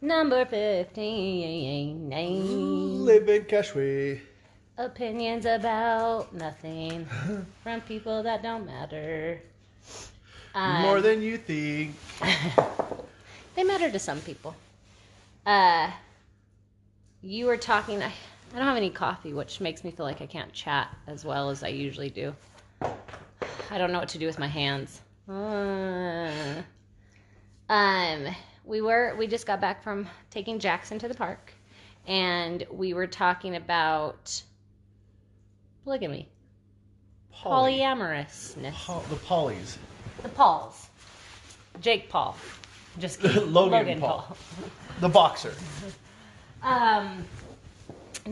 Number 15. Living Kashwi. Opinions about nothing from people that don't matter. More than you think. They matter to some people. You were talking. I don't have any coffee, which makes me feel like I can't chat as well as I usually do. I don't know what to do with my hands. We just got back from taking Jackson to the park, and we were talking about polygamy. Polyamorousness. The Paulies. The Pauls. Jake Paul. Just kidding. Logan Paul. The boxer.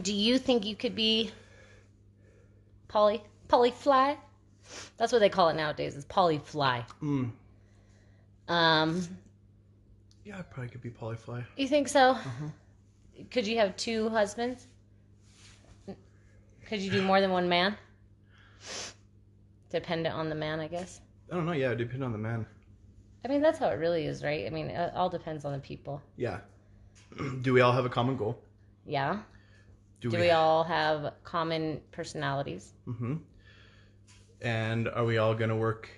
Do you think you could be polyfly? That's what they call it nowadays, is polyfly. Yeah, I probably could be polyfly. You think so? Uh-huh. Could you have two husbands? Could you do more than one man? Dependent on the man, I guess. I don't know, yeah, dependent on the man. I mean, that's how it really is, right? I mean, it all depends on the people. Yeah. Do we all have a common goal? Yeah. Do we all have common personalities? Mm-hmm. And are we all going to work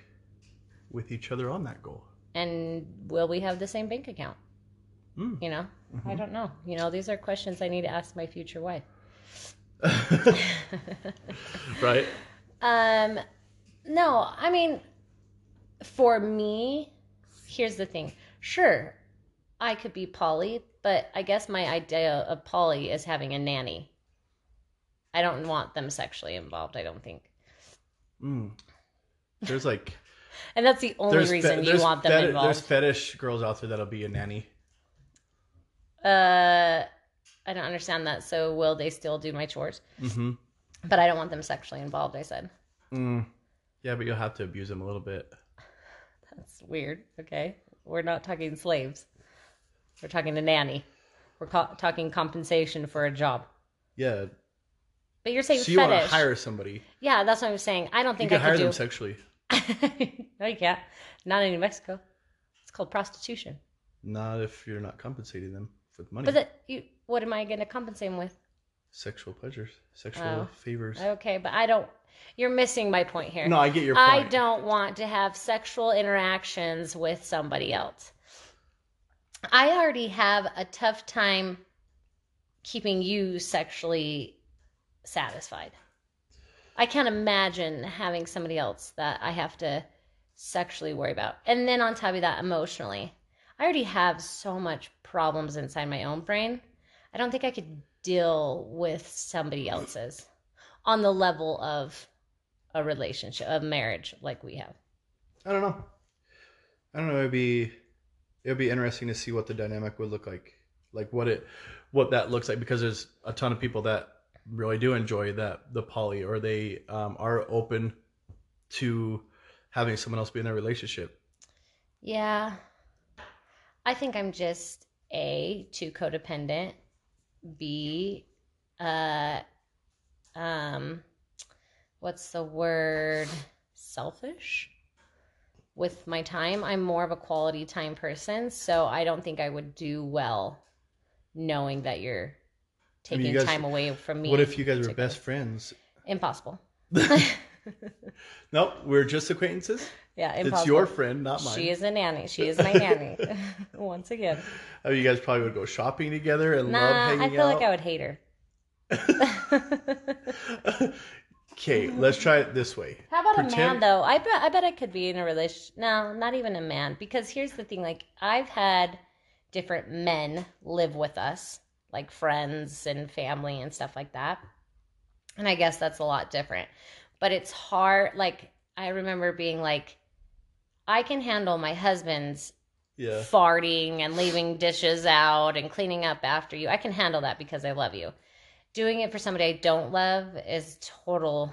with each other on that goal? And will we have the same bank account? Mm. You know? Mm-hmm. I don't know. You know, these are questions I need to ask my future wife. Right? No, I mean, for me, here's the thing. Sure, I could be poly, but I guess my idea of poly is having a nanny. I don't want them sexually involved, I don't think. Mm. There's like... And that's the only reason you want them involved. There's fetish girls out there that'll be a nanny. I don't understand that. So will they still do my chores? Mm-hmm. But I don't want them sexually involved, I said. Mm. Yeah, but you'll have to abuse them a little bit. That's weird. Okay. We're not talking slaves. We're talking a nanny. We're talking compensation for a job. Yeah. But you're saying so fetish. So you want to hire somebody. Yeah, that's what I'm saying. I don't think I could hire them sexually. No, you can't. Not in New Mexico. It's called prostitution. Not if you're not compensating them with money. But what am I going to compensate them with? Sexual pleasures. Sexual favors. Okay, but I don't... You're missing my point here. No, I get your point. I don't want to have sexual interactions with somebody else. I already have a tough time keeping you sexually satisfied. I can't imagine having somebody else that I have to sexually worry about. And then on top of that, emotionally. I already have so much problems inside my own brain. I don't think I could deal with somebody else's on the level of a relationship, of marriage like we have. I don't know. It'd be interesting to see what the dynamic would look like. Like what that looks like, because there's a ton of people that really do enjoy the poly, or they are open to having someone else be in their relationship. Yeah. I think I'm just A, too codependent, B, what's the word? Selfish with my time. I'm more of a quality time person, so I don't think I would do well knowing that you're taking time away from me. What if you guys were best friends? Impossible. Nope, we're just acquaintances. Yeah, impossible. It's your friend, not mine. She is a nanny. She is my nanny. Once again. Oh, you guys probably would go shopping together and love hanging out. I feel like I would hate her. Okay, let's try it this way. How about a man, though? I bet I could be in a relationship. No, not even a man. Because here's the thing. Like, I've had different men live with us. Like friends and family and stuff like that. And I guess that's a lot different. But it's hard. Like, I remember being like, I can handle my husband's farting and leaving dishes out and cleaning up after you. I can handle that because I love you. Doing it for somebody I don't love is total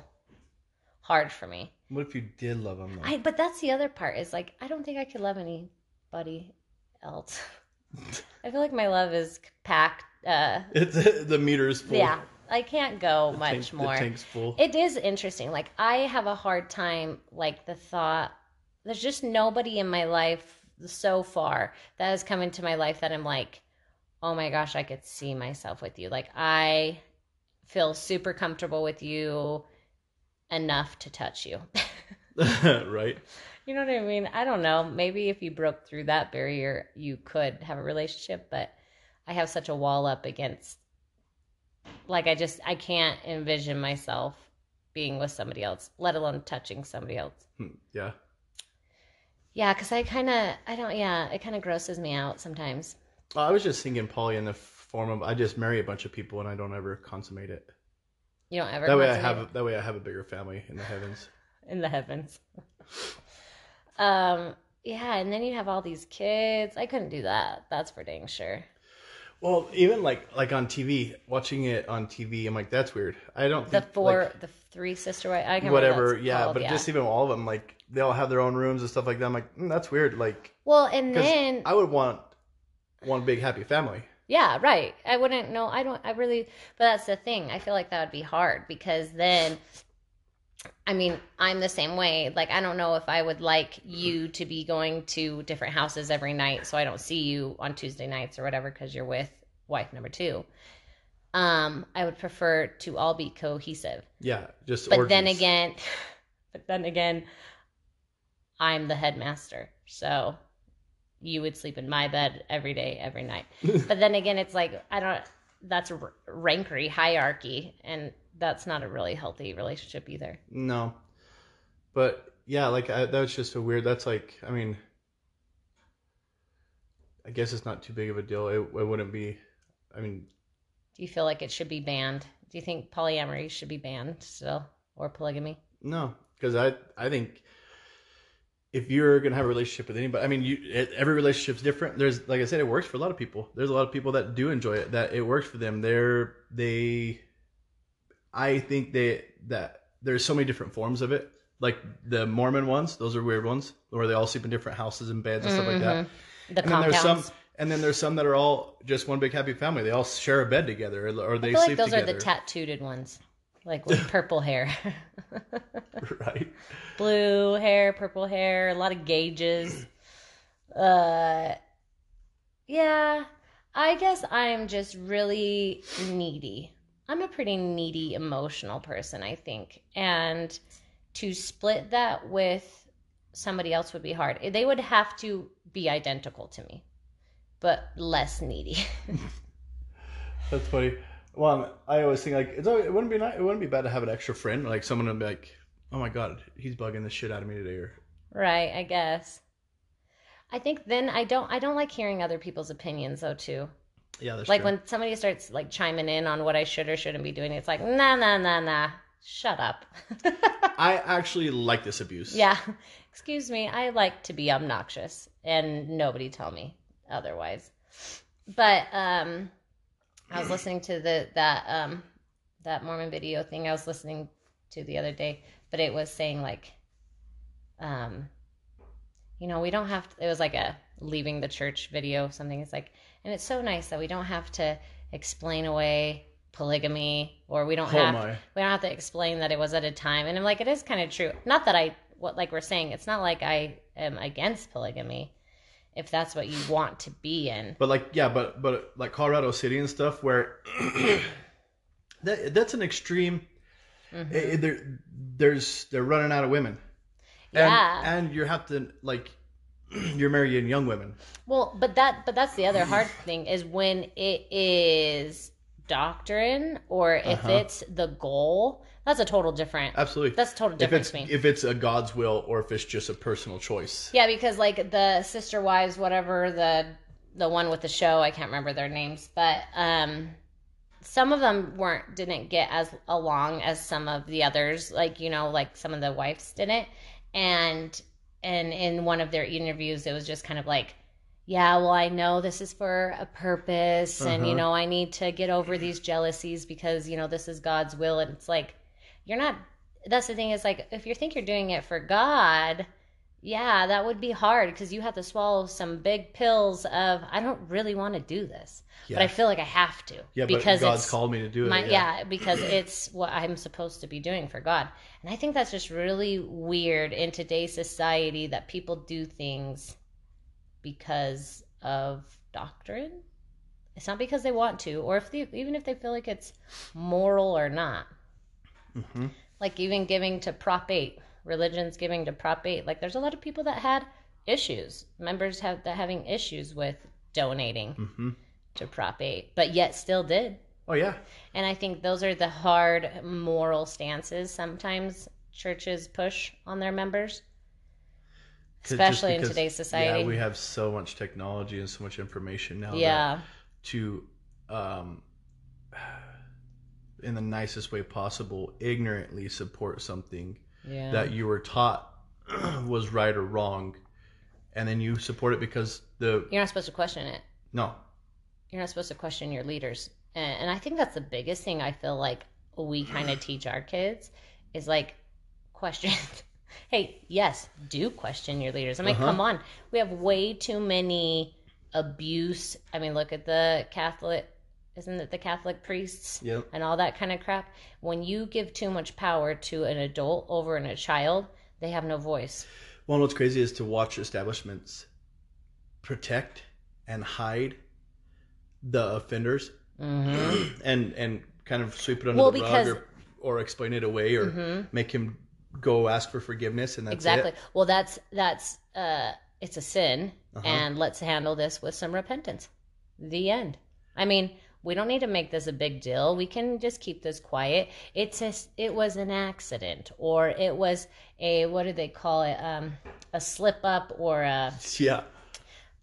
hard for me. What if you did love them? But that's the other part, is like, I don't think I could love anybody else. I feel like my love is packed. The meter's full. Yeah, I can't go much more. The tank's full. It is interesting. Like, I have a hard time, like, the thought, there's just nobody in my life so far that has come into my life that I'm like, oh my gosh, I could see myself with you. Like, I feel super comfortable with you enough to touch you. Right. You know what I mean? I don't know. Maybe if you broke through that barrier, you could have a relationship, but I have such a wall up against, like, I can't envision myself being with somebody else, let alone touching somebody else. Yeah. Yeah, because it kind of grosses me out sometimes. I was just thinking poly in the form of I just marry a bunch of people and I don't ever consummate it. You don't ever consummate it? That way I have a bigger family in the heavens. In the heavens. Yeah, and then you have all these kids. I couldn't do that. That's for dang sure. Well, even like on TV, watching it on TV, I'm like, that's weird. I don't think the three sister wife, I can't remember. Yeah, but yeah. Just even all of them, like they all have their own rooms and stuff like that. I'm like, that's weird. Like, well, and then I would want one big happy family. Yeah, right. I wouldn't know. But that's the thing. I feel like that would be hard because then. I mean, I'm the same way. Like, I don't know if I would like you to be going to different houses every night so I don't see you on Tuesday nights or whatever because you're with wife number two. I would prefer to all be cohesive. Yeah, just orgies. But then again, I'm the headmaster. So you would sleep in my bed every day, every night. But then again, it's like, that's rankery, hierarchy, and that's not a really healthy relationship either. No. But yeah, like that's just a weird, that's like, I mean, I guess it's not too big of a deal. It wouldn't be, I mean. Do you feel like it should be banned? Do you think polyamory should be banned still or polygamy? No, because I think if you're going to have a relationship with anybody, I mean, every relationship's different. There's, like I said, it works for a lot of people. There's a lot of people that do enjoy it, that it works for them. I think that there's so many different forms of it. Like the Mormon ones, those are weird ones, where they all sleep in different houses and beds and stuff like that. And then there's some that are all just one big happy family. They all share a bed together, or they sleep together. Those are the tattooed ones, like with purple hair. Right. Blue hair, purple hair, a lot of gauges. Yeah, I guess I'm just really needy. I'm a pretty needy, emotional person, I think. And to split that with somebody else would be hard. They would have to be identical to me, but less needy. That's funny. Well, I always think, like, it wouldn't be bad to have an extra friend. Like, someone would be like, oh, my God, he's bugging the shit out of me today. Right, I guess. I think then I don't like hearing other people's opinions, though, too. Yeah, like true. When somebody starts like chiming in on what I should or shouldn't be doing, it's like nah, shut up. I actually like this abuse. Yeah, excuse me. I like to be obnoxious, and nobody tell me otherwise. But I was listening to that Mormon video thing I was listening to the other day, but it was saying like, we don't have to, it was like a leaving the church video, something. It's like. And it's so nice that we don't have to explain away polygamy, or we don't have to explain that it was at a time. And I'm like, it is kind of true. Not that we're saying, it's not like I am against polygamy, if that's what you want to be in. But like, yeah, but like Colorado City and stuff, where that's an extreme. Mm-hmm. They're running out of women. Yeah, and you have to like. You're marrying young women. Well, but that's the other hard thing is when it is doctrine or if it's the goal. That's a total different. Absolutely, that's a total difference to me. If it's a God's will or if it's just a personal choice. Yeah, because like the sister wives, whatever the one with the show, I can't remember their names, but some of them didn't get as along as some of the others. Like like some of the wives didn't, And in one of their interviews, it was just kind of like, yeah, well, I know this is for a purpose. And, I need to get over these jealousies because, this is God's will. And it's like, that's the thing is like, if you think you're doing it for God, yeah, that would be hard because you have to swallow some big pills of, I don't really want to do this, yeah. But I feel like I have to. Yeah, because God's called me to do it. Yeah, because it's what I'm supposed to be doing for God. And I think that's just really weird in today's society that people do things because of doctrine. It's not because they want to, or if they, even if they feel like it's moral or not. Mm-hmm. Like even giving to Prop 8, religions giving to Prop 8. Like there's a lot of people that had issues, members have that having issues with donating mm-hmm. to Prop 8, but yet still did. Oh, yeah. And I think those are the hard moral stances sometimes churches push on their members, especially because, in today's society. Yeah, we have so much technology and so much information now. Yeah. In the nicest way possible, ignorantly support something that you were taught was right or wrong, and then you support it because you're not supposed to question it. No. You're not supposed to question your leaders. And I think that's the biggest thing I feel like we kind of teach our kids is like, question. Hey, yes, do question your leaders. I'm like, come on. We have way too many abuse. I mean, look at the Catholic, isn't it the Catholic priests and all that kind of crap? When you give too much power to an adult over a child, they have no voice. Well, what's crazy is to watch establishments protect and hide the offenders. Mm-hmm. And kind of sweep it under the rug or explain it away or make him go ask for forgiveness and that's exactly. it. Well, that's it's a sin and let's handle this with some repentance. The end. I mean, we don't need to make this a big deal. We can just keep this quiet. It was an accident or it was a, what do they call it? A slip up or a... Yeah.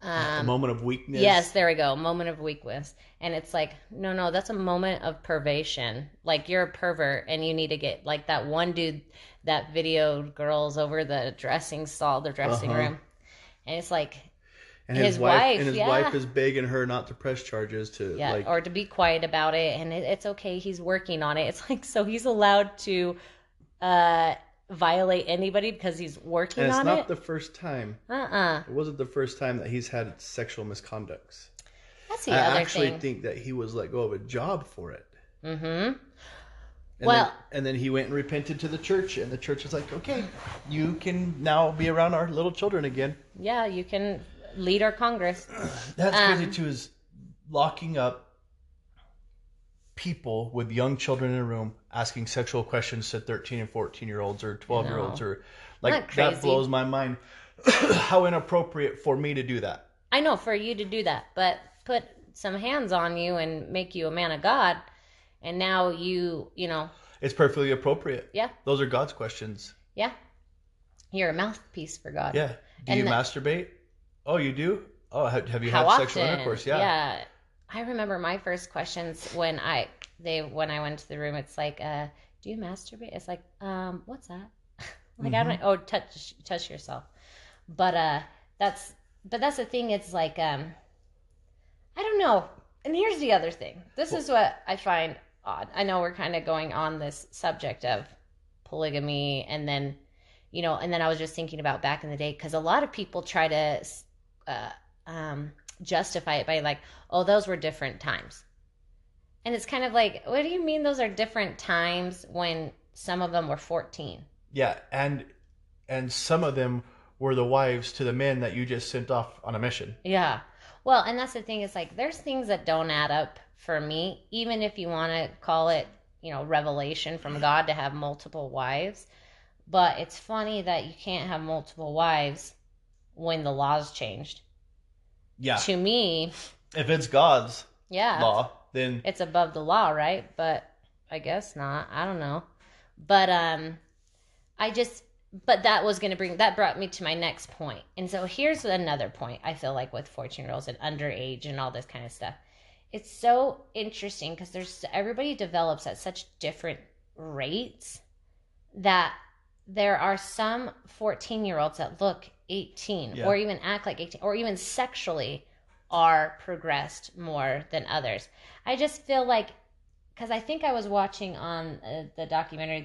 A moment of weakness. Yes, there we go. A moment of weakness. And it's like, no, that's a moment of perversion. Like you're a pervert and you need to get like that one dude that videoed girls over the dressing room. And it's like, and his wife is begging her not to press charges or to be quiet about it. And it's okay. He's working on it. It's like, so he's allowed to, violate anybody because he's working on it. And it's not the first time. It wasn't the first time that he's had sexual misconducts. That's the other thing. I actually think that he was let go of a job for it. Mm-hmm. And then he went and repented to the church, and the church was like, okay, you can now be around our little children again. Yeah, you can lead our Congress. That's crazy, too, is locking up people with young children in a room asking sexual questions to 13 and 14-year-olds or 12-year-olds or like that blows my mind. How inappropriate for me to do that. I know for you to do that, but put some hands on you and make you a man of God, and now you know it's perfectly appropriate. Yeah, those are God's questions. Yeah, you're a mouthpiece for God. Yeah, do you masturbate? Oh, you do? Oh, have you had sexual intercourse? Yeah. Yeah. I remember my first questions when I went to the room. It's like, do you masturbate? It's like, what's that? Like I don't. Oh, touch yourself. But that's the thing. It's like I don't know. And here's the other thing. This is what I find odd. I know we're kind of going on this subject of polygamy, and then I was just thinking about back in the day because a lot of people try to justify it by like, oh, those were different times. And it's kind of like, what do you mean those are different times when some of them were 14? Yeah, and some of them were the wives to the men that you just sent off on a mission. Yeah. Well, and that's the thing. It's like there's things that don't add up for me, even if you want to call it, revelation from God to have multiple wives. But it's funny that you can't have multiple wives when the laws changed. Yeah. To me, if it's God's law, then it's above the law, right? But I guess not. I don't know. But that brought me to my next point. And so here's another point I feel like with 14-year-olds and underage and all this kind of stuff. It's so interesting because everybody develops at such different rates that there are some 14-year-olds that look 18 or even act like 18 or even sexually are progressed more than others. I just feel like, because I think I was watching on the documentary,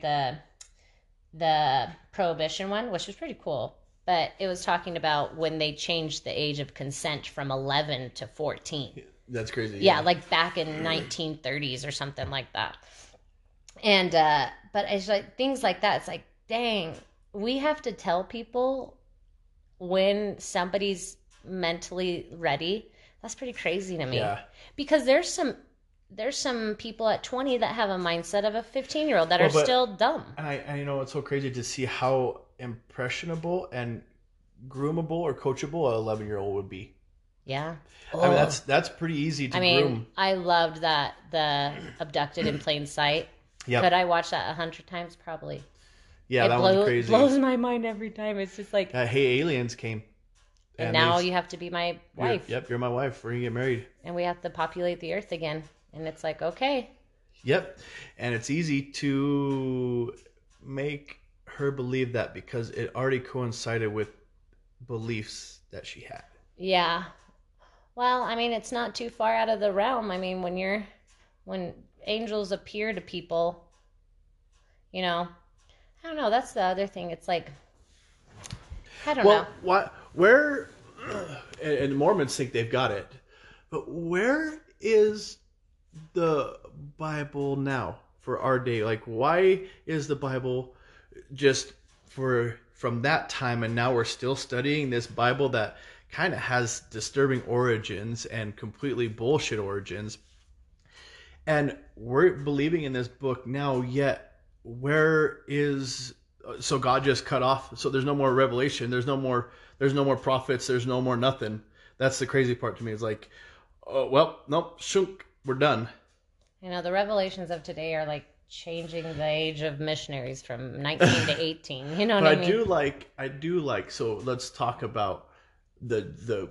the Prohibition one, which was pretty cool, but it was talking about when they changed the age of consent from 11 to 14. That's crazy. Yeah, like back in 1930s or something like that. And, but it's like things like that. It's like, dang, we have to tell people when somebody's mentally ready That's pretty crazy to me. Yeah. Because there's some people at 20 that have a mindset of a 15-year-old that are still dumb. And you know, it's so crazy to see how impressionable and groomable or coachable an 11-year-old would be. Yeah. Oh. I mean, that's pretty easy to groom. I loved that, the Abducted in Plain Sight. Yeah. But I watched that 100 times probably. Yeah, that one's crazy. It blows my mind every time. It's just like... Hey, aliens came. And now you have to be my wife. Yep, you're my wife. We're going to get married. And we have to populate the earth again. And it's like, okay. Yep. And it's easy to make her believe that because it already coincided with beliefs that she had. Yeah. Well, I mean, it's not too far out of the realm. I mean, when angels appear to people, you know... I don't know. That's the other thing. It's like, I don't know. Well, where, and Mormons think they've got it, but where is the Bible now for our day? Like, why is the Bible just from that time, and now we're still studying this Bible that kind of has disturbing origins and completely bullshit origins, and we're believing in this book now, yet where is, so God just cut off, so there's no more revelation, there's no more prophets, there's no more nothing. That's the crazy part to me. It's like, oh, well, nope, shook, we're done. You know, the revelations of today are like changing the age of missionaries from 19 to 18, you know. But what I mean? I do like, so let's talk about the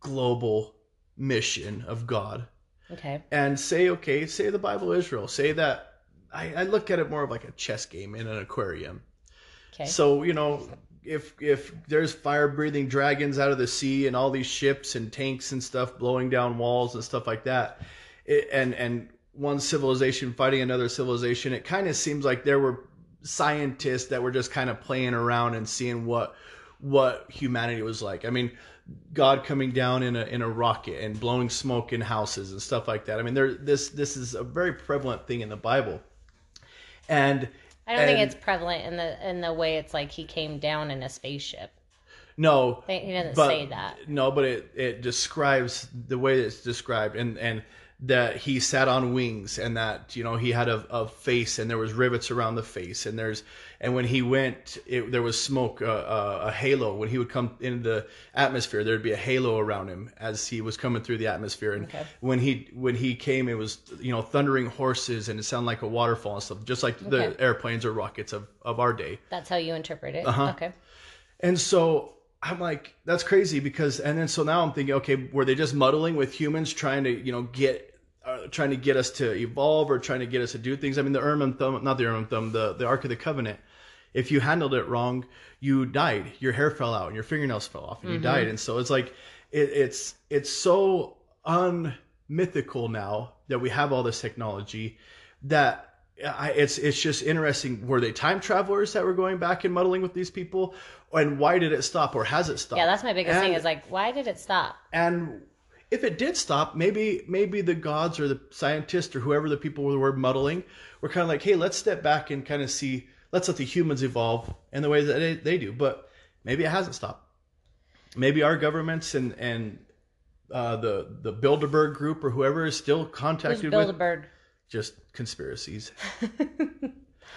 global mission of God. Okay. And say the Bible Israel, say that, I look at it more of like a chess game in an aquarium. Okay. So, you know, if there's fire-breathing dragons out of the sea and all these ships and tanks and stuff blowing down walls and stuff like that, and one civilization fighting another civilization, it kind of seems like there were scientists that were just kind of playing around and seeing what humanity was like. I mean, God coming down in a rocket and blowing smoke in houses and stuff like that. I mean, this is a very prevalent thing in the Bible. And I don't think it's prevalent in the way it's like he came down in a spaceship. No, he doesn't say that. No, but it describes the way it's described, and that he sat on wings, and that, you know, he had a face, and there was rivets around the face, and when he went, there was smoke, a halo. When he would come into the atmosphere, there'd be a halo around him as he was coming through the atmosphere. And okay. when he came, it was, you know, thundering horses, and it sounded like a waterfall and stuff, just like the airplanes or rockets of our day. That's how you interpret it. Uh-huh. Okay. And so I'm like, that's crazy, because, and then so now I'm thinking, okay, were they just muddling with humans, trying to, you know, get us to evolve, or trying to get us to do things? I mean, the Ark of the Covenant. If you handled it wrong, you died. Your hair fell out and your fingernails fell off, and you died. And so it's like, it's so unmythical now that we have all this technology that it's just interesting. Were they time travelers that were going back and muddling with these people? And why did it stop, or has it stopped? Yeah, that's my biggest thing is like, why did it stop? And if it did stop, maybe the gods or the scientists or whoever the people were muddling were kind of like, hey, let's step back and kind of see, let's let the humans evolve in the way that they do. But maybe it hasn't stopped. Maybe our governments and the Bilderberg group or whoever is still contacted with... Who's Bilderberg? Just conspiracies.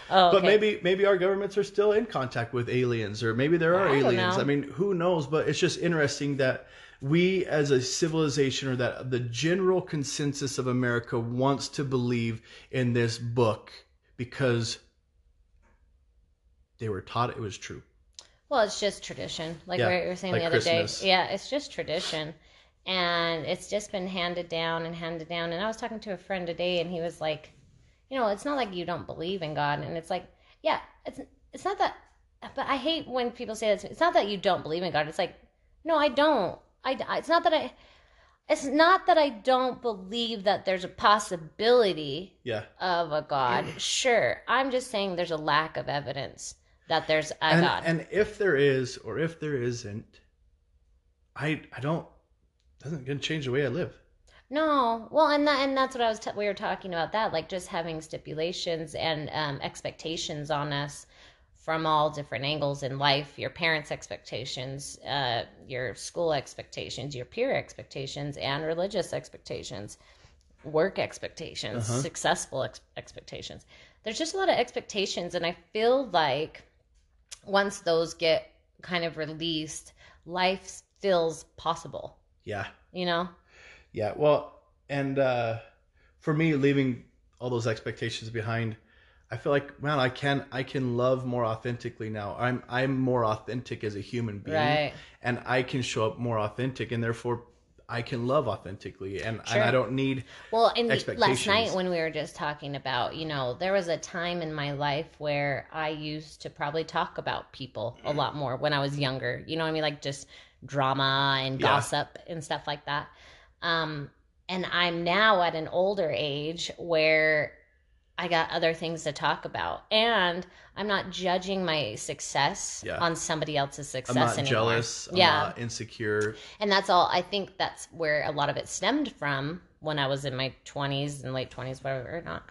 Oh, okay. But maybe our governments are still in contact with aliens, or maybe there are aliens. I mean, who knows? But it's just interesting that we as a civilization, or that the general consensus of America, wants to believe in this book because they were taught it was true. Well, it's just tradition. Like we were saying the other day. Yeah, it's just tradition. And it's just been handed down and handed down. And I was talking to a friend today, and he was like, you know, it's not like you don't believe in God. And it's like, yeah, it's not that, but I hate when people say that. It's not that you don't believe in God. It's like, no, I don't. It's not that I don't believe that there's a possibility of a God. Sure. I'm just saying there's a lack of evidence that there's a God. And if there is, or if there isn't, doesn't going to change the way I live. No. Well, and that's what we were talking about, that, like, just having stipulations and expectations on us from all different angles in life, your parents' expectations, your school expectations, your peer expectations, and religious expectations, work expectations, successful expectations. There's just a lot of expectations, and I feel like once those get kind of released, life feels possible. Yeah. You know? Yeah. Well, and for me, leaving all those expectations behind, I feel like, man, I can love more authentically now. I'm more authentic as a human being, right? And I can show up more authentic, and therefore I can love authentically, and I don't need expectations. Last night when we were just talking about, you know, there was a time in my life where I used to probably talk about people a lot more when I was younger. You know what I mean? Like just drama and gossip and stuff like that. And I'm now at an older age where I got other things to talk about, and I'm not judging my success on somebody else's success anymore. I'm not jealous. I'm not insecure. And that's all. I think that's where a lot of it stemmed from when I was in my 20s and late 20s, whatever or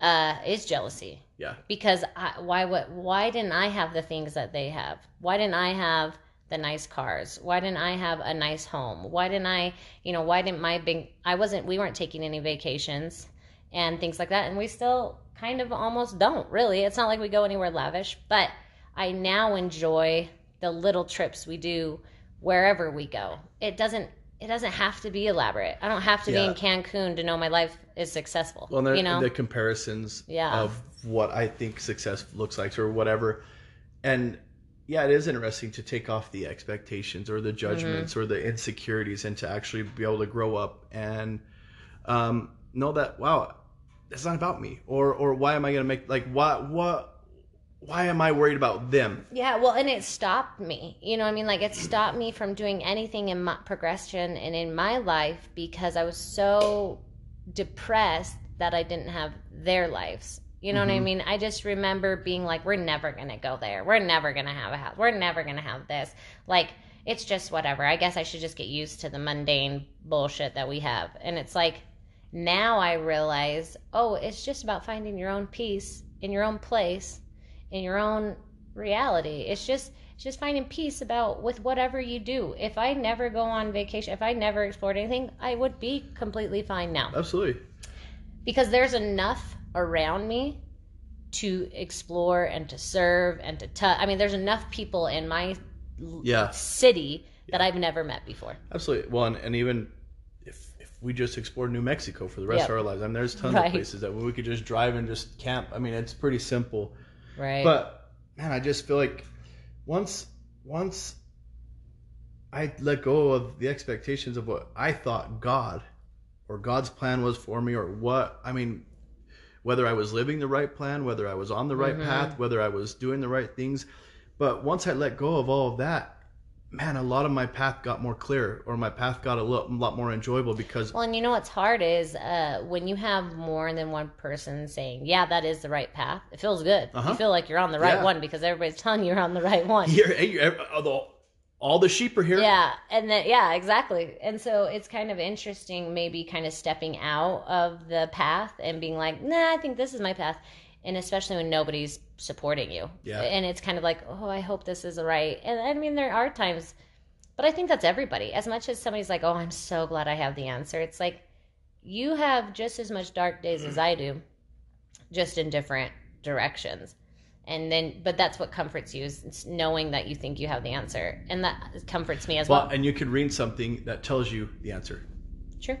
not, is jealousy. Yeah. Because why didn't I have the things that they have? Why didn't I have the nice cars? Why didn't I have a nice home? Why didn't I, you know, we weren't taking any vacations and things like that. And we still kind of almost don't, really. It's not like we go anywhere lavish, but I now enjoy the little trips we do wherever we go. It doesn't have to be elaborate. I don't have to be in Cancun to know my life is successful. Well, you know? The comparisons of what I think success looks like or whatever. And yeah, it is interesting to take off the expectations or the judgments or the insecurities and to actually be able to grow up and know that, wow, that's not about me. Or why am I going to make, like, why am I worried about them? Yeah, well, and it stopped me. You know what I mean? Like, it stopped me from doing anything in my progression and in my life because I was so depressed that I didn't have their lives. You know what I mean? I just remember being like, we're never going to go there. We're never going to have a house. We're never going to have this. Like, it's just whatever. I guess I should just get used to the mundane bullshit that we have. And it's like, now I realize, oh, it's just about finding your own peace in your own place, in your own reality. It's just finding peace about with whatever you do. If I never go on vacation, if I never explored anything, I would be completely fine now. Absolutely. Because there's enough around me to explore and to serve and to touch. I mean, there's enough people in my city that I've never met before. Absolutely. Well, and even we just explored New Mexico for the rest of our lives. I mean, there's tons of places that we could just drive and just camp. I mean, it's pretty simple. Right. But, man, I just feel like once I let go of the expectations of what I thought God or God's plan was for me or what, I mean, whether I was living the right plan, whether I was on the right path, whether I was doing the right things. But once I let go of all of that, man, a lot of my path got more clear, or my path got a lot more enjoyable because... Well, and you know what's hard is when you have more than one person saying, yeah, that is the right path, it feels good. You feel like you're on the right one because everybody's telling you you're on the right one. All the sheep are here. Yeah, and then, yeah, exactly. And so it's kind of interesting maybe kind of stepping out of the path and being like, nah, I think this is my path. And especially when nobody's supporting you. Yeah. And it's kind of like, oh, I hope this is right. And I mean, there are times, but I think that's everybody. As much as somebody's like, oh, I'm so glad I have the answer. It's like, you have just as much dark days as I do, just in different directions. And then, but that's what comforts you, is knowing that you think you have the answer. And that comforts me as well. Well, and you could read something that tells you the answer. Sure.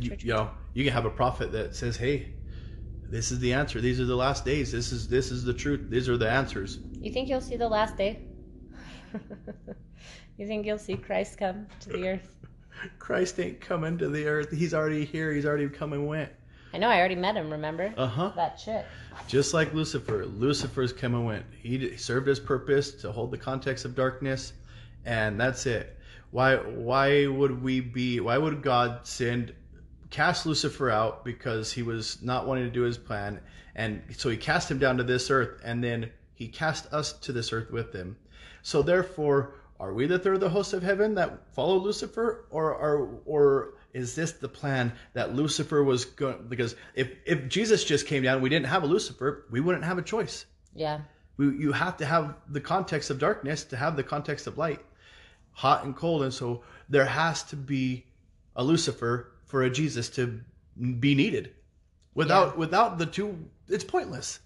You know, you can have a prophet that says, hey, this is the answer. These are the last days. This is the truth. These are the answers. You think you'll see the last day? You think you'll see Christ come to the earth? Christ ain't coming to the earth. He's already here. He's already come and went. I know. I already met him, remember? That chick. Just like Lucifer. Lucifer's come and went. He served his purpose to hold the context of darkness, and that's it. Why would God cast Lucifer out because he was not wanting to do his plan, and so he cast him down to this earth, and then he cast us to this earth with him. So therefore, are we the third of the host of heaven that follow Lucifer, or is this the plan that Lucifer was going? Because if Jesus just came down and we didn't have a Lucifer, we wouldn't have a choice. Yeah. You have to have the context of darkness to have the context of light, hot and cold. And so there has to be a Lucifer for a Jesus to be needed. Without the two, it's pointless.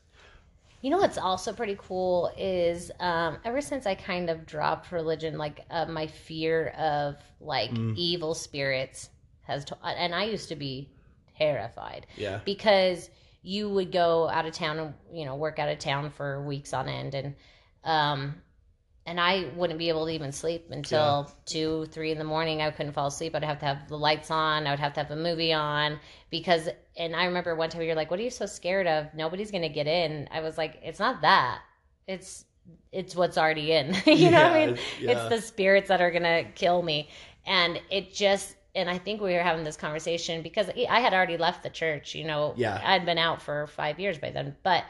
You know what's also pretty cool is ever since I kind of dropped religion, like my fear of like evil spirits has, and I used to be terrified. Yeah. Because you would go out of town and work out of town for weeks on end, and I wouldn't be able to even sleep until 2-3 in the morning. I couldn't fall asleep. I'd have to have the lights on. I would have to have a movie on because. And I remember one time you're like, "What are you so scared of? Nobody's going to get in." I was like, "It's not that. It's what's already in." you know what I mean? It's the spirits that are going to kill me. And it just, and I think we were having this conversation because I had already left the church, I'd been out for 5 years by then. But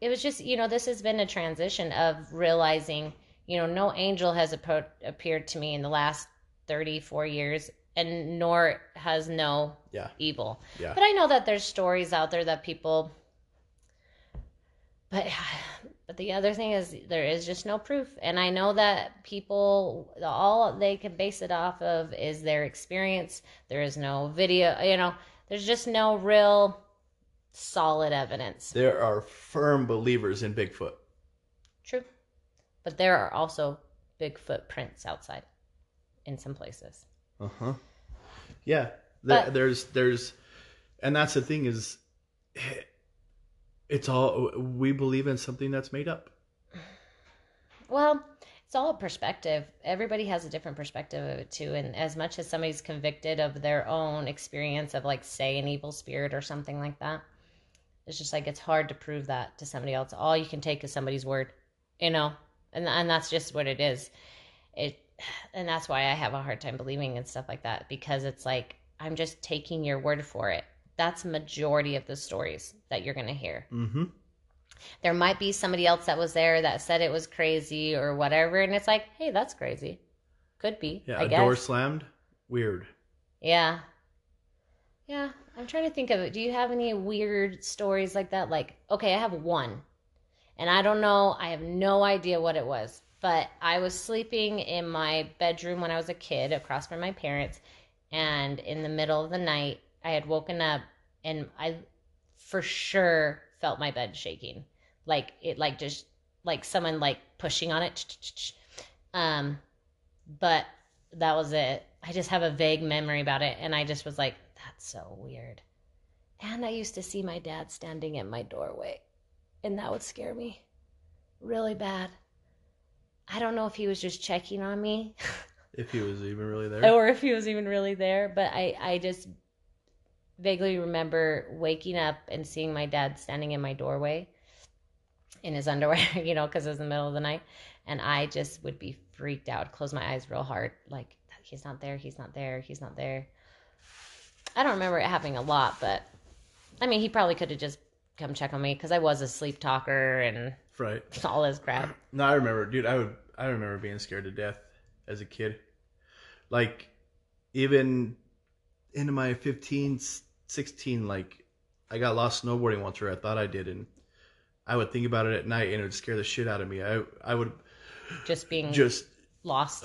it was just, this has been a transition of realizing, no angel has appeared to me in the last 34 years. And nor has no evil. Yeah. But I know that there's stories out there that people... But the other thing is there is just no proof. And I know that people, all they can base it off of is their experience. There is no video, there's just no real solid evidence. There are firm believers in Bigfoot. True. But there are also Bigfoot prints outside in some places. Uh-huh. Yeah. There's and that's the thing is it's all, we believe in something that's made up. Well, it's all a perspective. Everybody has a different perspective of it too. And as much as somebody's convicted of their own experience of like, say, an evil spirit or something like that, it's just like, it's hard to prove that to somebody else. All you can take is somebody's word, and that's just what it is. And that's why I have a hard time believing in stuff like that, because it's like, I'm just taking your word for it. That's majority of the stories that you're going to hear. Mm-hmm. There might be somebody else that was there that said it was crazy or whatever. And it's like, hey, that's crazy. Could be. Yeah, I guess. Door slammed. Weird. Yeah. Yeah. I'm trying to think of it. Do you have any weird stories like that? Like, okay, I have one and I don't know. I have no idea what it was. But I was sleeping in my bedroom when I was a kid across from my parents. And in the middle of the night, I had woken up and I for sure felt my bed shaking. Like it, like just like someone like pushing on it. But that was it. I just have a vague memory about it. And I just was like, that's so weird. And I used to see my dad standing in my doorway. And that would scare me really bad. I don't know if he was just checking on me. If he was even really there. Or if he was even really there. But I just vaguely remember waking up and seeing my dad standing in my doorway in his underwear, because it was the middle of the night. And I just would be freaked out, close my eyes real hard. Like, he's not there, he's not there, he's not there. I don't remember it happening a lot, but I mean, he probably could have just come check on me because I was a sleep talker and... Right. All this crap. No, I remember, dude, I remember being scared to death as a kid. Like, even into my 15s, 16, like, I got lost snowboarding once, or I thought I did, and I would think about it at night, and it would scare the shit out of me. I would... Just being lost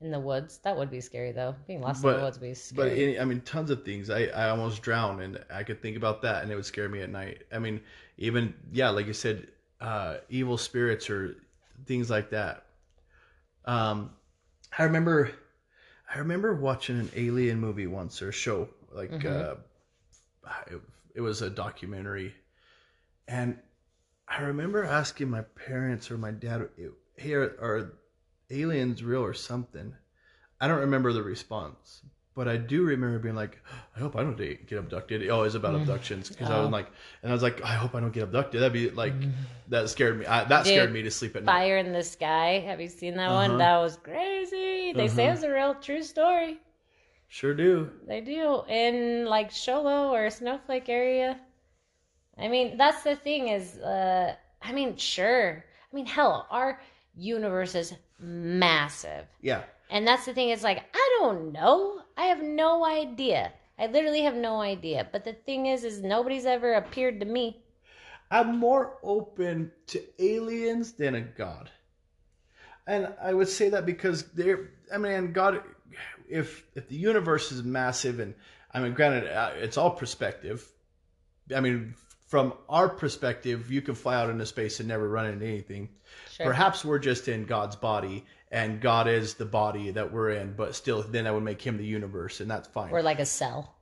in the woods? That would be scary, though. Being lost in the woods would be scary. But, tons of things. I almost drowned, and I could think about that, and it would scare me at night. I mean, even, like you said... evil spirits or things like that. I remember watching an alien movie once, or a show, like it was a documentary, and I remember asking my parents or my dad, "Hey, are aliens real or something?" I don't remember the response, but I do remember being like, "I hope I don't get abducted." It always about abductions, because I was like, "I hope I don't get abducted." That'd be like, that scared me. Dude, scared me to sleep at night. Fire in the Sky. Have you seen that one? That was crazy. They say it's a real true story. Sure do. They do, in like Sholo or Snowflake area. I mean, that's the thing is, sure. I mean, hell, our universe is massive. Yeah. And that's the thing. It's like, I don't know. I have no idea. I literally have no idea. But the thing is nobody's ever appeared to me. I'm more open to aliens than a god. And I would say that because God, if the universe is massive, and I mean, granted, it's all perspective. I mean, from our perspective, you can fly out into space and never run into anything. Sure. Perhaps we're just in God's body, and God is the body that we're in, but still, then that would make him the universe, and that's fine. We're like a cell.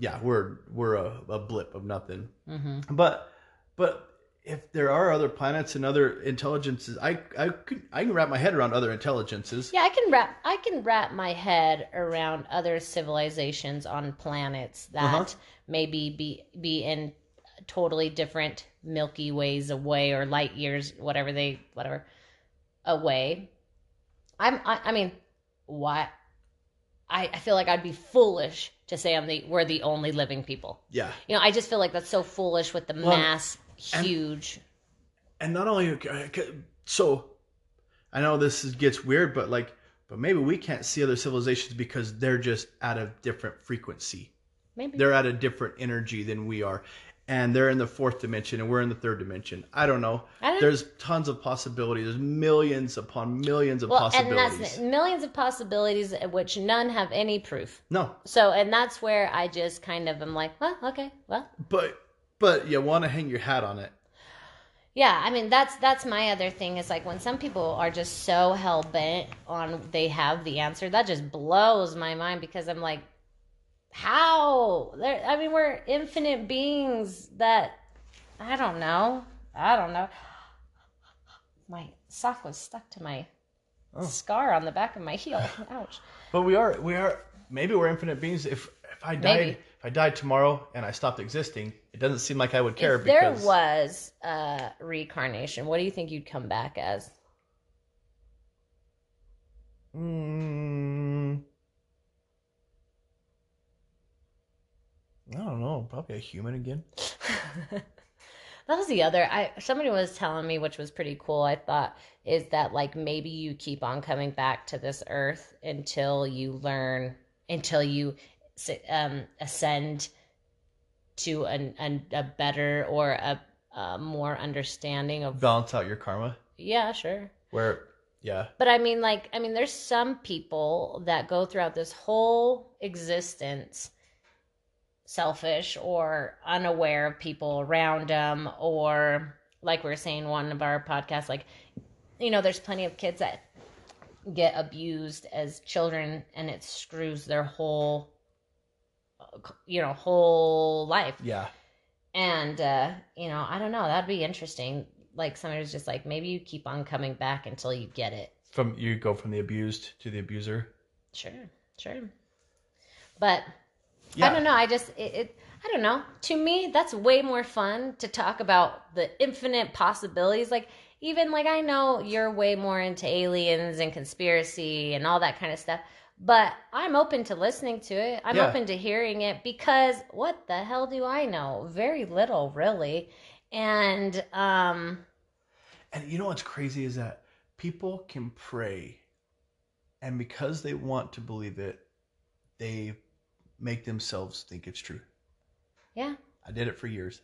Yeah, we're a blip of nothing. Mm-hmm. But if there are other planets and other intelligences, I can wrap my head around other intelligences. Yeah, I can wrap my head around other civilizations on planets that maybe be in totally different Milky Ways away, or light years, whatever away. I feel like I'd be foolish to say we're the only living people. Yeah. You know, I just feel like that's so foolish with the mass huge. And not only, so I know this gets weird, but maybe we can't see other civilizations because they're just at a different frequency. Maybe. They're at a different energy than we are. And they're in the fourth dimension, and we're in the third dimension. I don't know. There's tons of possibilities. There's millions upon millions of possibilities. And that's millions of possibilities, which none have any proof. No. So, and that's where I just kind of am like, well, okay, well. But you want to hang your hat on it. Yeah, I mean, that's my other thing. Is like when some people are just so hell bent on they have the answer. That just blows my mind, because I'm like, how? I mean, we're infinite beings that, I don't know. My sock was stuck to my scar on the back of my heel. Ouch. But we are, maybe we're infinite beings. If I died tomorrow and I stopped existing, it doesn't seem like I would care. If there was reincarnation, what do you think you'd come back as? I don't know. Probably a human again. That was the other. Somebody was telling me, which was pretty cool, I thought, is that like maybe you keep on coming back to this earth until you learn, until you ascend to a better or a more understanding of. Balance out your karma. Yeah, sure. But I mean, there's some people that go throughout this whole existence selfish or unaware of people around them, or like we were saying one of our podcasts, like, you know, there's plenty of kids that get abused as children, and it screws their whole life. Yeah. And you know, I don't know, that'd be interesting. Like somebody was just like, maybe you keep on coming back until you get it. You go from the abused to the abuser. Sure. But yeah. I don't know. I don't know. To me, that's way more fun to talk about the infinite possibilities. Like, even like, I know you're way more into aliens and conspiracy and all that kind of stuff, but I'm open to listening to it. I'm open to hearing it, because what the hell do I know? Very little, really. And you know what's crazy is that people can pray, and because they want to believe it, they make themselves think it's true. Yeah. I did it for years.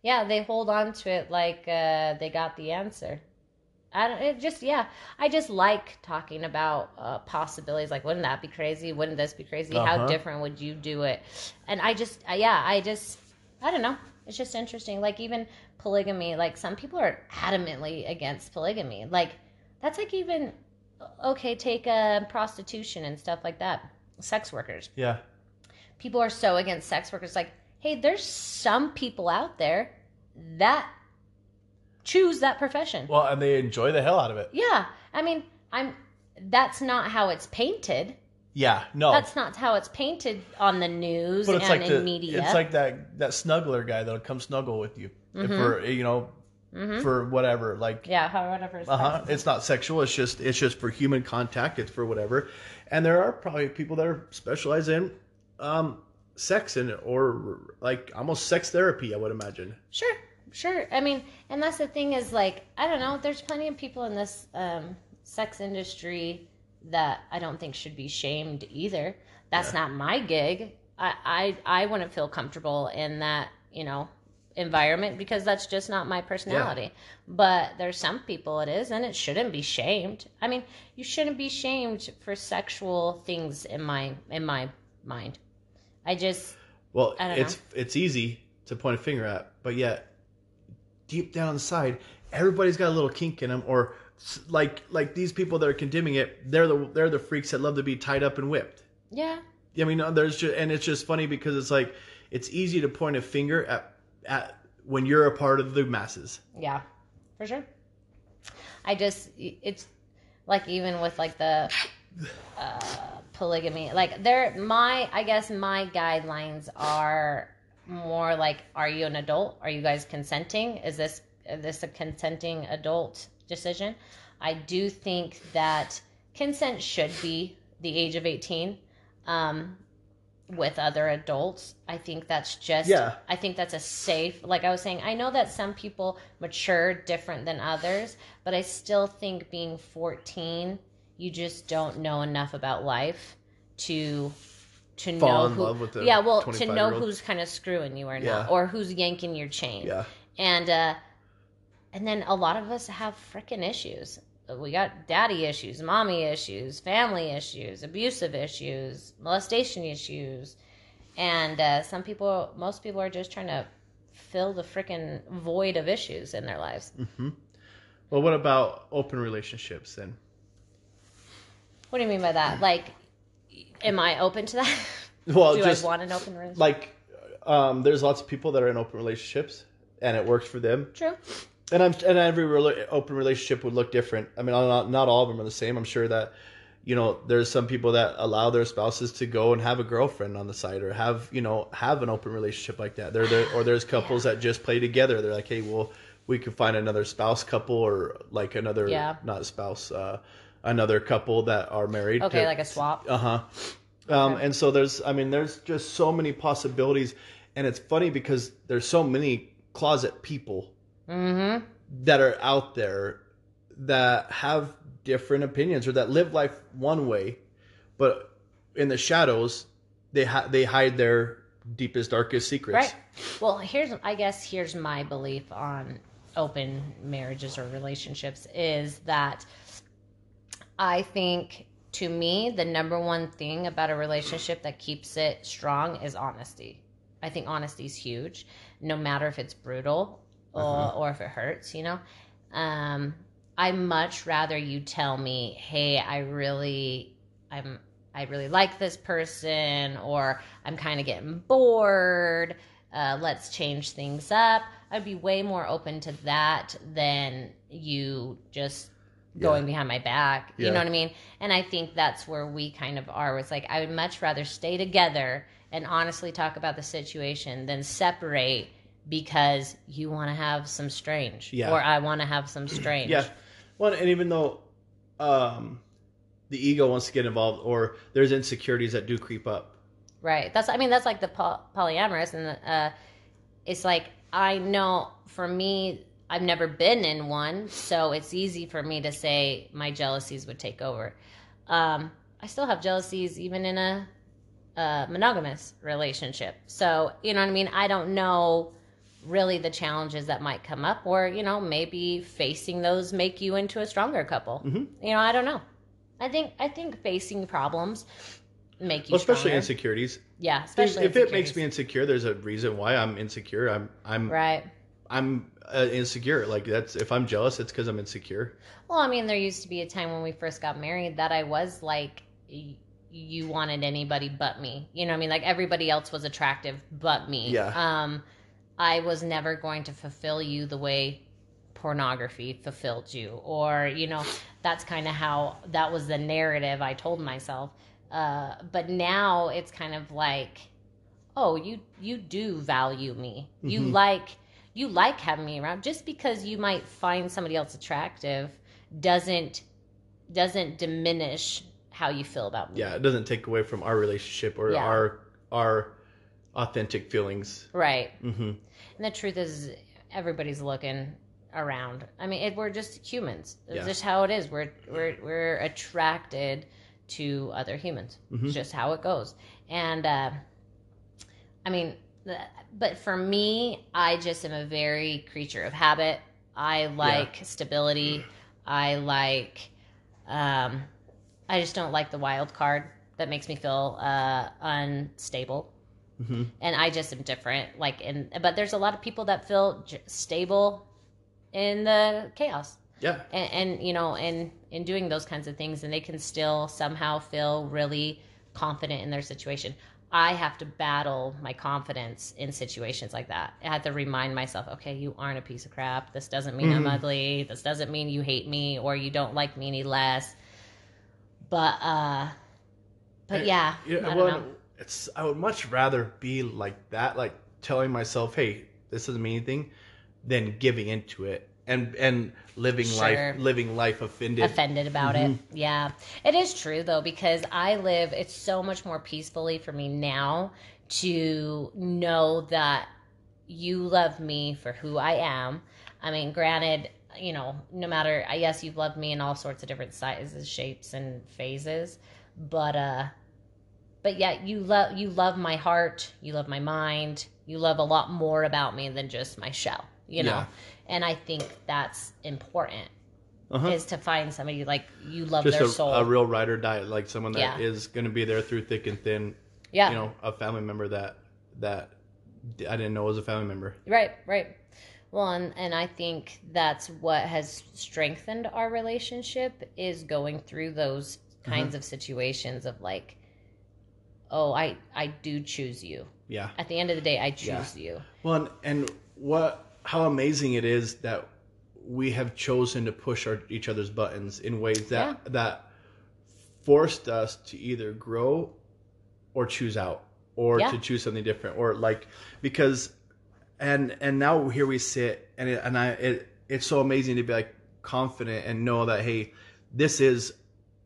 Yeah, they hold on to it like they got the answer. I just like talking about possibilities. Like, wouldn't that be crazy? Wouldn't this be crazy? Uh-huh. How different would you do it? And I don't know. It's just interesting. Like, even polygamy, like some people are adamantly against polygamy. Like, that's like even, okay, take prostitution and stuff like that. Sex workers. Yeah. People are so against sex workers. Like, hey, there's some people out there that choose that profession. Well, and they enjoy the hell out of it. Yeah. I mean, that's not how it's painted. Yeah, no. That's not how it's painted on the news and like in media. It's like that snuggler guy that'll come snuggle with you for, you know, for whatever. Like, yeah, whatever. It's not sexual. It's just for human contact. It's for whatever. And there are probably people that are specialized in sex or like almost sex therapy, I would imagine. Sure. I mean, and that's the thing is, like, I don't know. There's plenty of people in this sex industry that I don't think should be shamed either. That's not my gig. I wouldn't feel comfortable in that, you know, environment because that's just not my personality. Yeah. But there's some people it is, and it shouldn't be shamed. I mean, you shouldn't be shamed for sexual things in my mind. I just I don't know. It's easy to point a finger at, but yet deep down inside, everybody's got a little kink in them, or like these people that are condemning it, they're the freaks that love to be tied up and whipped. Yeah. I mean, there's just, and it's just funny because it's like, it's easy to point a finger at when you're a part of the masses. Yeah, for sure. I just, it's like, even with like the polygamy, like I guess my guidelines are more like, are you an adult? Are you guys consenting? Is this a consenting adult decision? I do think that consent should be the age of 18. With other adults. I think that's just, yeah. I think that's a safe, like I was saying, I know that some people mature different than others, but I still think being 14, you just don't know enough about life to fall in love with them. Yeah, well, to know who's kind of screwing you or not, yeah. or who's yanking your chain. Yeah. And then a lot of us have freaking issues. We got daddy issues, mommy issues, family issues, abusive issues, molestation issues. And most people are just trying to fill the freaking void of issues in their lives. Mm-hmm. Well, what about open relationships then? What do you mean by that? Like, am I open to that? Well, I want an open relationship? Like, there's lots of people that are in open relationships and it works for them. True. And every open relationship would look different. I mean, not all of them are the same. I'm sure that, you know, there's some people that allow their spouses to go and have a girlfriend on the side or have an open relationship like that. There's couples yeah. that just play together. They're like, hey, well, we could find another spouse couple or like another, yeah. not spouse, another couple that are married. Okay, like a swap. Uh-huh. Okay. And so there's just so many possibilities. And it's funny because there's so many closet people. Mm-hmm. that are out there that have different opinions or that live life one way, but in the shadows they hide their deepest, darkest secrets. Right. Well, here's my belief on open marriages or relationships is that I think, to me, the number one thing about a relationship that keeps it strong is honesty. I think honesty is huge, no matter if it's brutal. Uh-huh. Or if it hurts, you know, I much rather you tell me, hey, I really like this person, or I'm kind of getting bored. Let's change things up. I'd be way more open to that than you just going yeah. behind my back. Yeah. You know what I mean? And I think that's where we kind of are. It's like, I would much rather stay together and honestly talk about the situation than separate because you want to have some strange yeah. or I want to have some strange. Yeah. Well, and even though the ego wants to get involved or there's insecurities that do creep up. Right. That's like the polyamorous and it's like, I know for me, I've never been in one. So it's easy for me to say my jealousies would take over. I still have jealousies even in a monogamous relationship. So, you know what I mean? I don't know really the challenges that might come up, or, you know, maybe facing those make you into a stronger couple. Mm-hmm. You know, I don't know. I think facing problems make you stronger. Especially insecurities. Yeah, especially if it makes me insecure, there's a reason why I'm insecure. I'm right. I'm insecure. Like, that's, if I'm jealous, it's because I'm insecure. Well, I mean, there used to be a time when we first got married that I was like, you wanted anybody but me. You know what I mean? Like, everybody else was attractive but me. Yeah. I was never going to fulfill you the way pornography fulfilled you, or, you know, that's kind of how that was the narrative I told myself. But now it's kind of like, oh, you do value me. Mm-hmm. You like having me around. Just because you might find somebody else attractive doesn't diminish how you feel about me. Yeah, it doesn't take away from our relationship or yeah. our authentic feelings. Right. Mm-hmm. And the truth is, everybody's looking around. I mean, we're just humans. It's yeah. just how it is. We're attracted to other humans. Mm-hmm. It's just how it goes. And I mean, But for me, I just am a very creature of habit. I like stability. I like, I just don't like the wild card. That makes me feel unstable. Mm-hmm. And I just am different. But there's a lot of people that feel stable in the chaos. Yeah. And you know, in doing those kinds of things, and they can still somehow feel really confident in their situation. I have to battle my confidence in situations like that. I had to remind myself, okay, you aren't a piece of crap. This doesn't mean I'm ugly. This doesn't mean you hate me or you don't like me any less. But yeah, I don't know. I would much rather be like that, like telling myself, hey, this doesn't mean anything, than giving into it and living life offended about it. Yeah, it is true though, because it's so much more peacefully for me now to know that you love me for who I am. I mean, granted, you know, no matter, yes, you've loved me in all sorts of different sizes, shapes, and phases, but yeah, you love my heart, you love my mind, you love a lot more about me than just my shell, you know? Yeah. And I think that's important, is to find somebody like you love just their soul. A real ride or die, like someone that is going to be there through thick and thin. Yeah. You know, a family member that I didn't know was a family member. Right. Well, and I think that's what has strengthened our relationship is going through those kinds of situations of like, oh, I do choose you. Yeah. At the end of the day, I choose you. Well, and how amazing it is that we have chosen to push each other's buttons in ways that forced us to either grow or choose out or to choose something different, or like, because, and now here we sit it's so amazing to be like confident and know that, hey, this is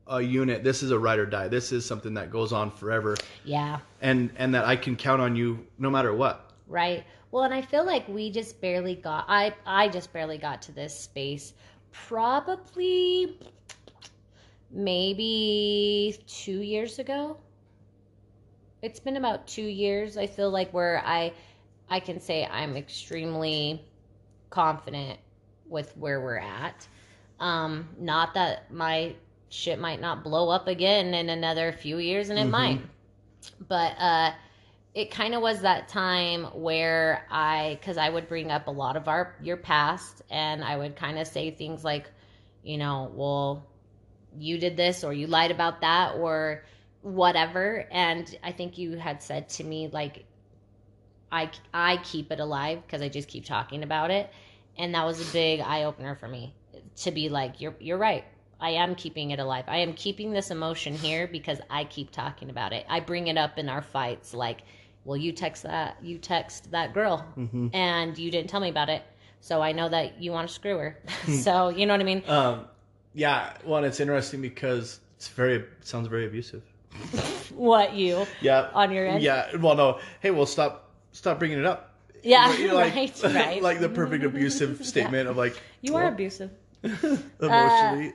a unit, this is a ride or die. This is something that goes on forever. Yeah. And that I can count on you no matter what. Right. Well, and I feel like we just barely got, I just barely got to this space probably maybe 2 years ago. It's been about 2 years, I feel like, where I can say I'm extremely confident with where we're at. Not that my shit might not blow up again in another few years, and it might. But it kind of was that time where because I would bring up a lot of your past, and I would kind of say things like, you know, well, you did this, or you lied about that, or whatever. And I think you had said to me, like, I keep it alive because I just keep talking about it. And that was a big eye-opener for me to be like, you're right. I am keeping it alive. I am keeping this emotion here because I keep talking about it. I bring it up in our fights, like, well, you text that girl and you didn't tell me about it. So I know that you want to screw her. So, you know what I mean? Yeah. Well, it's interesting because sounds very abusive. What, you? Yeah. On your end? Yeah. Well, no. Hey, well, stop bringing it up. Yeah. You're like, right. Like the perfect abusive statement of like, you are abusive. Emotionally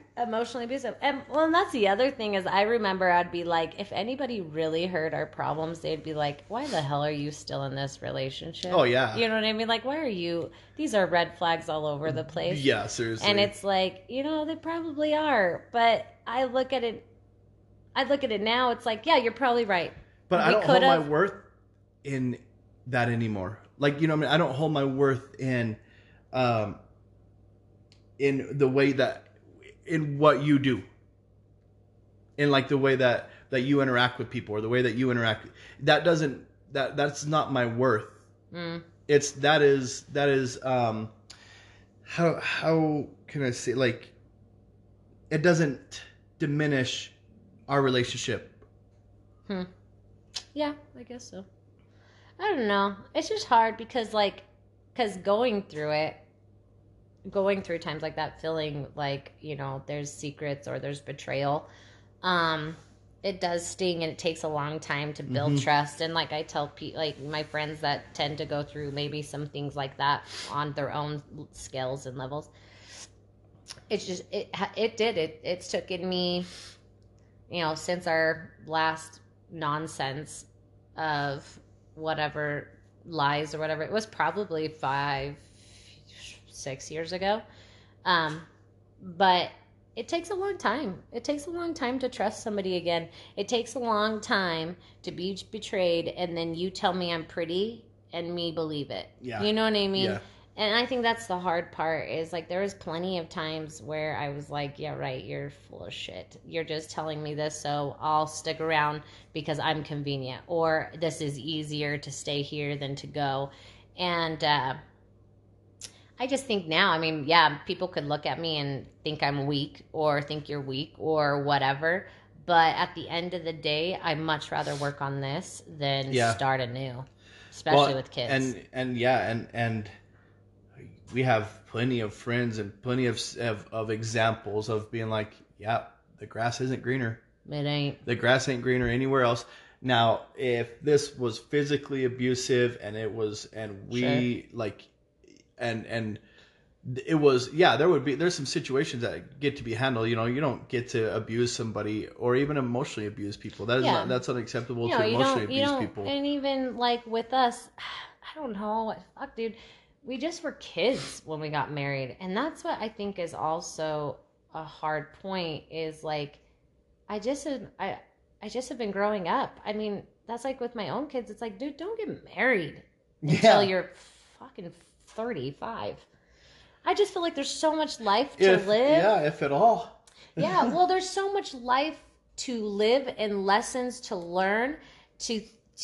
abusive. And well, and that's the other thing is I remember I'd be like, if anybody really heard our problems, they'd be like, why the hell are you still in this relationship? Oh yeah. You know what I mean? Like, why are you? These are red flags all over the place. Yeah, seriously. And it's like, you know, they probably are, but I look at it now, it's like, yeah, you're probably right. But I don't hold my worth in that anymore. Like, you know what I mean? I don't hold my worth in the way that, in what you do, in like the way that you interact with people, or the way that you interact, that's not my worth. It's, that is, how can I say, like, it doesn't diminish our relationship. Yeah, I guess so. I don't know. It's just hard because going through times like that, feeling like, you know, there's secrets or there's betrayal, it does sting, and it takes a long time to build trust. And like I tell my friends that tend to go through maybe some things like that on their own scales and levels, it's just it's taken me, you know, since our last nonsense of whatever lies or whatever. It was probably 5-6 years ago. But it takes a long time. It takes a long time to trust somebody again. It takes a long time to be betrayed, and then you tell me I'm pretty and me believe it. Yeah. You know what I mean? Yeah. And I think that's the hard part, is like there was plenty of times where I was like, yeah, right, you're full of shit. You're just telling me this, so I'll stick around because I'm convenient, or this is easier to stay here than to go. And I just think now, I mean, yeah, people could look at me and think I'm weak or think you're weak or whatever. But at the end of the day, I'd much rather work on this than start anew, especially with kids. And we have plenty of friends and plenty of examples of being like, yeah, the grass isn't greener. It ain't. The grass ain't greener anywhere else. Now, if this was physically abusive there's some situations that get to be handled. You know, you don't get to abuse somebody or even emotionally abuse people. That is that's unacceptable to emotionally abuse people. And even like with us, I don't know. Fuck, dude. We just were kids when we got married. And that's what I think is also a hard point, is like, I just have been growing up. I mean, that's like with my own kids. It's like, dude, don't get married until you're fucking 35. I just feel like there's so much life to live. Yeah, if at all. Yeah, well, there's so much life to live and lessons to learn,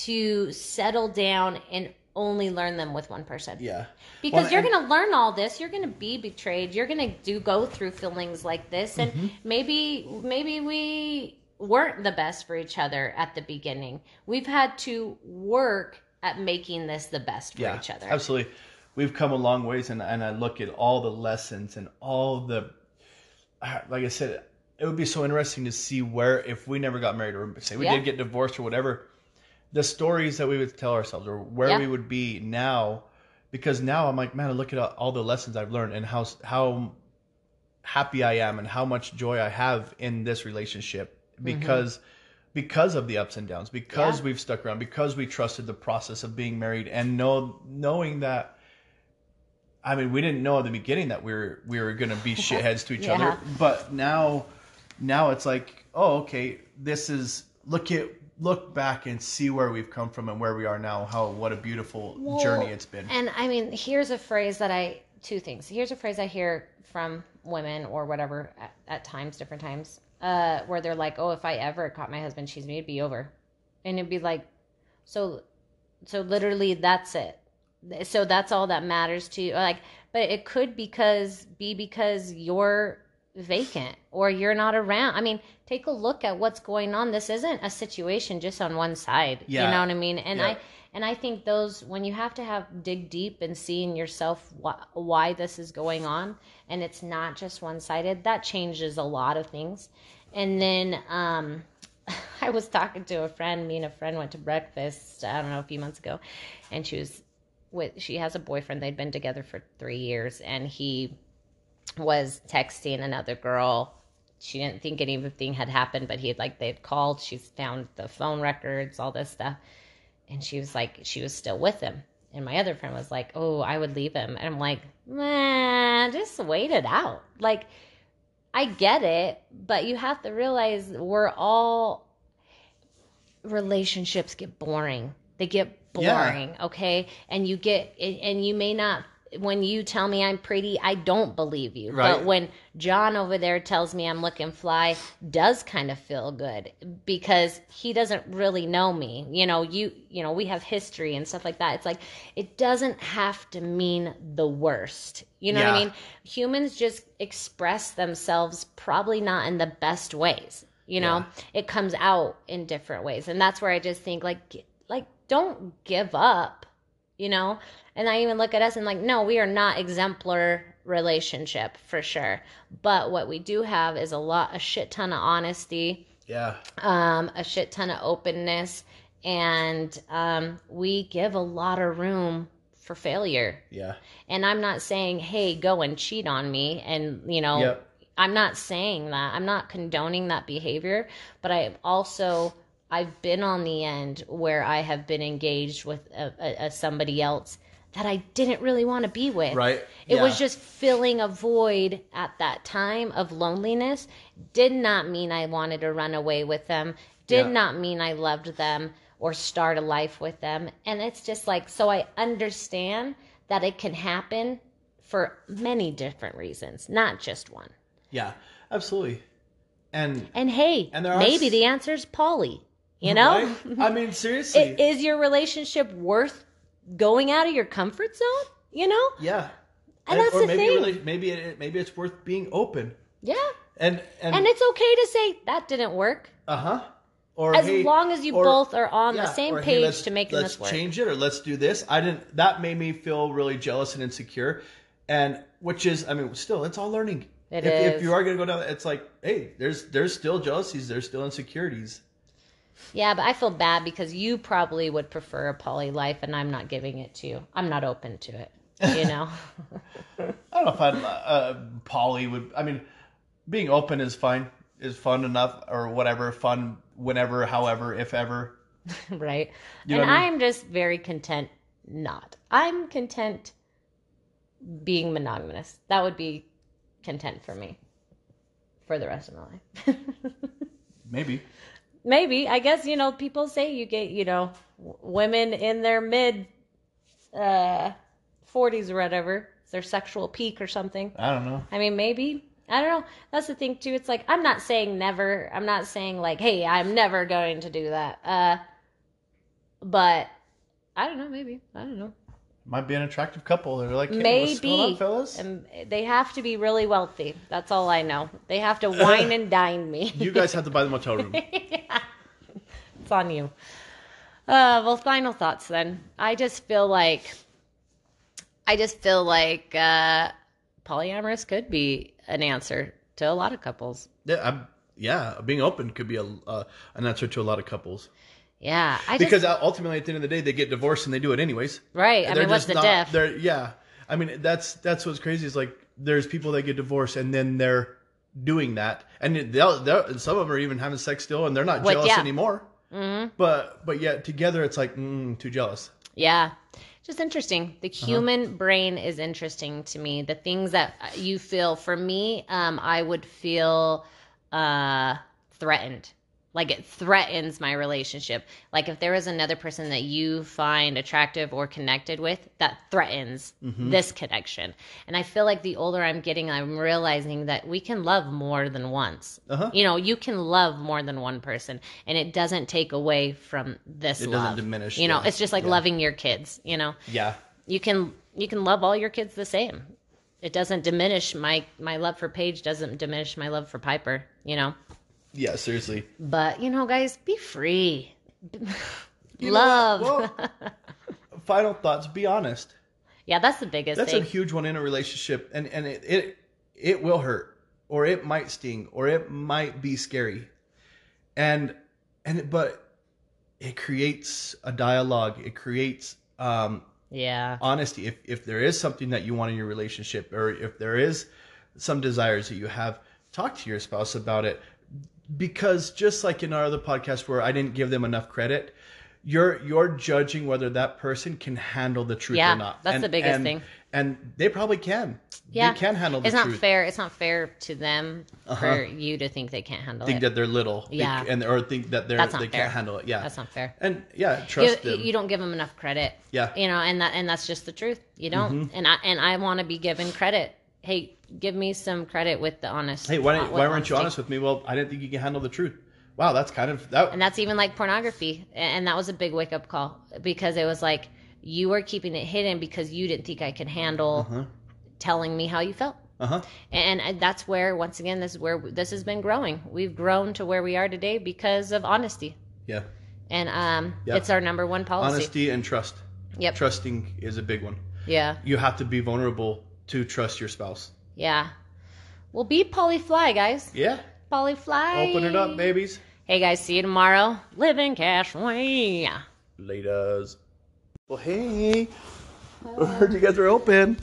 to settle down and only learn them with one person. Yeah. Because you're going to learn all this. You're going to be betrayed. You're going to go through feelings like this. And maybe we weren't the best for each other at the beginning. We've had to work at making this the best for each other. Absolutely. We've come a long ways. And I look at all the lessons and all the, like I said, it would be so interesting to see where, if we never got married, or say we did get divorced or whatever, the stories that we would tell ourselves, or where we would be now, because now I'm like, man, I look at all the lessons I've learned and how happy I am and how much joy I have in this relationship because of the ups and downs, because we've stuck around, because we trusted the process of being married, and knowing that, I mean, we didn't know at the beginning that we were going to be shitheads to each other, but now it's like, oh, okay, this is, look back and see where we've come from and where we are now, what a beautiful journey it's been. And I mean, two things. Here's a phrase I hear from women or whatever at times, different times, where they're like, oh, if I ever caught my husband cheating me, it'd be over. And it'd be like, so literally that's it. So that's all that matters to you. Like, but it could because you're vacant or you're not around. I mean, take a look at what's going on. This isn't a situation just on one side. Yeah. You know what I mean? And I think those, when you have to dig deep and seeing yourself why this is going on, and it's not just one-sided, that changes a lot of things. And then I was talking to a friend. Me and a friend went to breakfast, I don't know, a few months ago, and she has a boyfriend. They'd been together for 3 years, and he was texting another girl. She didn't think anything had happened, but they'd called. She's found the phone records, all this stuff. And she was like, she was still with him. And my other friend was like, oh, I would leave him. And I'm like, man, just wait it out. Like, I get it, but you have to realize relationships get boring. They get boring, okay? And you may not. When you tell me I'm pretty, I don't believe you. Right. But when John over there tells me I'm looking fly, does kind of feel good, because he doesn't really know me. You know, we have history and stuff like that. It's like, it doesn't have to mean the worst. You know what I mean? Humans just express themselves probably not in the best ways. You know, it comes out in different ways. And that's where I just think like, don't give up. You know, and I even look at us and like, no, we are not exemplar relationship for sure. But what we do have is a shit ton of honesty. Yeah. A shit ton of openness. And we give a lot of room for failure. Yeah. And I'm not saying, hey, go and cheat on me. And, you know, I'm not saying that. I'm not condoning that behavior. But I also... I've been on the end where I have been engaged with a somebody else that I didn't really want to be with. Right. It was just filling a void at that time of loneliness. Did not mean I wanted to run away with them. Did not mean I loved them or start a life with them. And it's just like, so I understand that it can happen for many different reasons, not just one. Yeah, absolutely. And hey, and maybe the answer is poly, you know? Right? I mean, seriously. Is your relationship worth going out of your comfort zone, you know? Yeah. And that's the thing. Really, maybe it's worth being open. Yeah. And it's okay to say, that didn't work. Uh-huh. Or as long as you both are on the same page to make this work. Let's change it or let's do this. That made me feel really jealous and insecure. And which is, I mean, still, it's all learning. If you are going to go down, it's like, hey, there's still jealousies. There's still insecurities. Yeah, but I feel bad because you probably would prefer a poly life, and I'm not giving it to you. I'm not open to it, you know? I don't know if poly would... I mean, being open is fine, is fun enough, or whatever, fun whenever, however, if ever. Right. You know and I'm just very content not. I'm content being monogamous. That would be content for me for the rest of my life. Maybe. I guess, you know, people say you get, you know, women in their mid 40s or whatever. It's their sexual peak or something. I don't know. I mean, maybe. I don't know. That's the thing, too. It's like, I'm not saying never. I'm not saying, like, hey, I'm never going to do that. But I don't know. Maybe. I don't know. Might be an attractive couple. They're like, hey, maybe. What's going on, fellas? And they have to be really wealthy. That's all I know. They have to wine and dine me. You guys have to buy the motel room. Yeah. It's on you. Well, final thoughts then. I just feel like polyamorous could be an answer to a lot of couples. Yeah, being open could be an answer to a lot of couples. Yeah, ultimately at the end of the day they get divorced and they do it anyways. Right. I mean, what's the diff? Yeah. I mean, that's what's crazy is like there's people that get divorced and then they're doing that, and some of them are even having sex still, and they're not jealous anymore. Mm-hmm. But yet together it's like too jealous. Yeah, just interesting. The human brain is interesting to me. The things that you feel, for me, I would feel threatened. Like, it threatens my relationship. Like, if there is another person that you find attractive or connected with, that threatens this connection. And I feel like the older I'm getting, I'm realizing that we can love more than once. Uh-huh. You know, you can love more than one person, and it doesn't take away from this love. It doesn't diminish. You know, it's just like loving your kids, you know? Yeah. You can love all your kids the same. It doesn't diminish my love for Paige, doesn't diminish my love for Piper, you know? Yeah, seriously. But, you know, guys, be free. Love. Well, final thoughts, be honest. Yeah, that's the biggest thing. That's a huge one in a relationship. And it will hurt, or it might sting, or it might be scary. But it creates a dialogue. It creates honesty. If there is something that you want in your relationship, or if there is some desires that you have, talk to your spouse about it. Because just like in our other podcast where I didn't give them enough credit, you're judging whether that person can handle the truth or not. That's the biggest thing. And they probably can. Yeah. They can handle the truth. It's not fair. It's not fair to them for you to think they can't handle it. Think that they're little. Yeah. Or think that they can't handle it. Yeah. That's not fair. And yeah, trust them. You don't give them enough credit. Yeah. You know, and that's just the truth. You don't. Mm-hmm. And I want to be given credit. Hey, give me some credit with the honest. Hey, why weren't you honest with me? Well, I didn't think you could handle the truth. Wow, that's kind of that. And that's even like pornography, and that was a big wake up call, because it was like you were keeping it hidden because you didn't think I could handle telling me how you felt. Uh-huh. And that's where, once again, this is where this has been growing. We've grown to where we are today because of honesty. Yeah. And it's our number one policy. Honesty and trust. Yep. Trusting is a big one. Yeah. You have to be vulnerable to trust your spouse. Yeah. Well, be polyfly, guys. Yeah. Polyfly. Open it up, babies. Hey, guys. See you tomorrow. Live in cash. Laters. Well, hey. I heard you guys are open.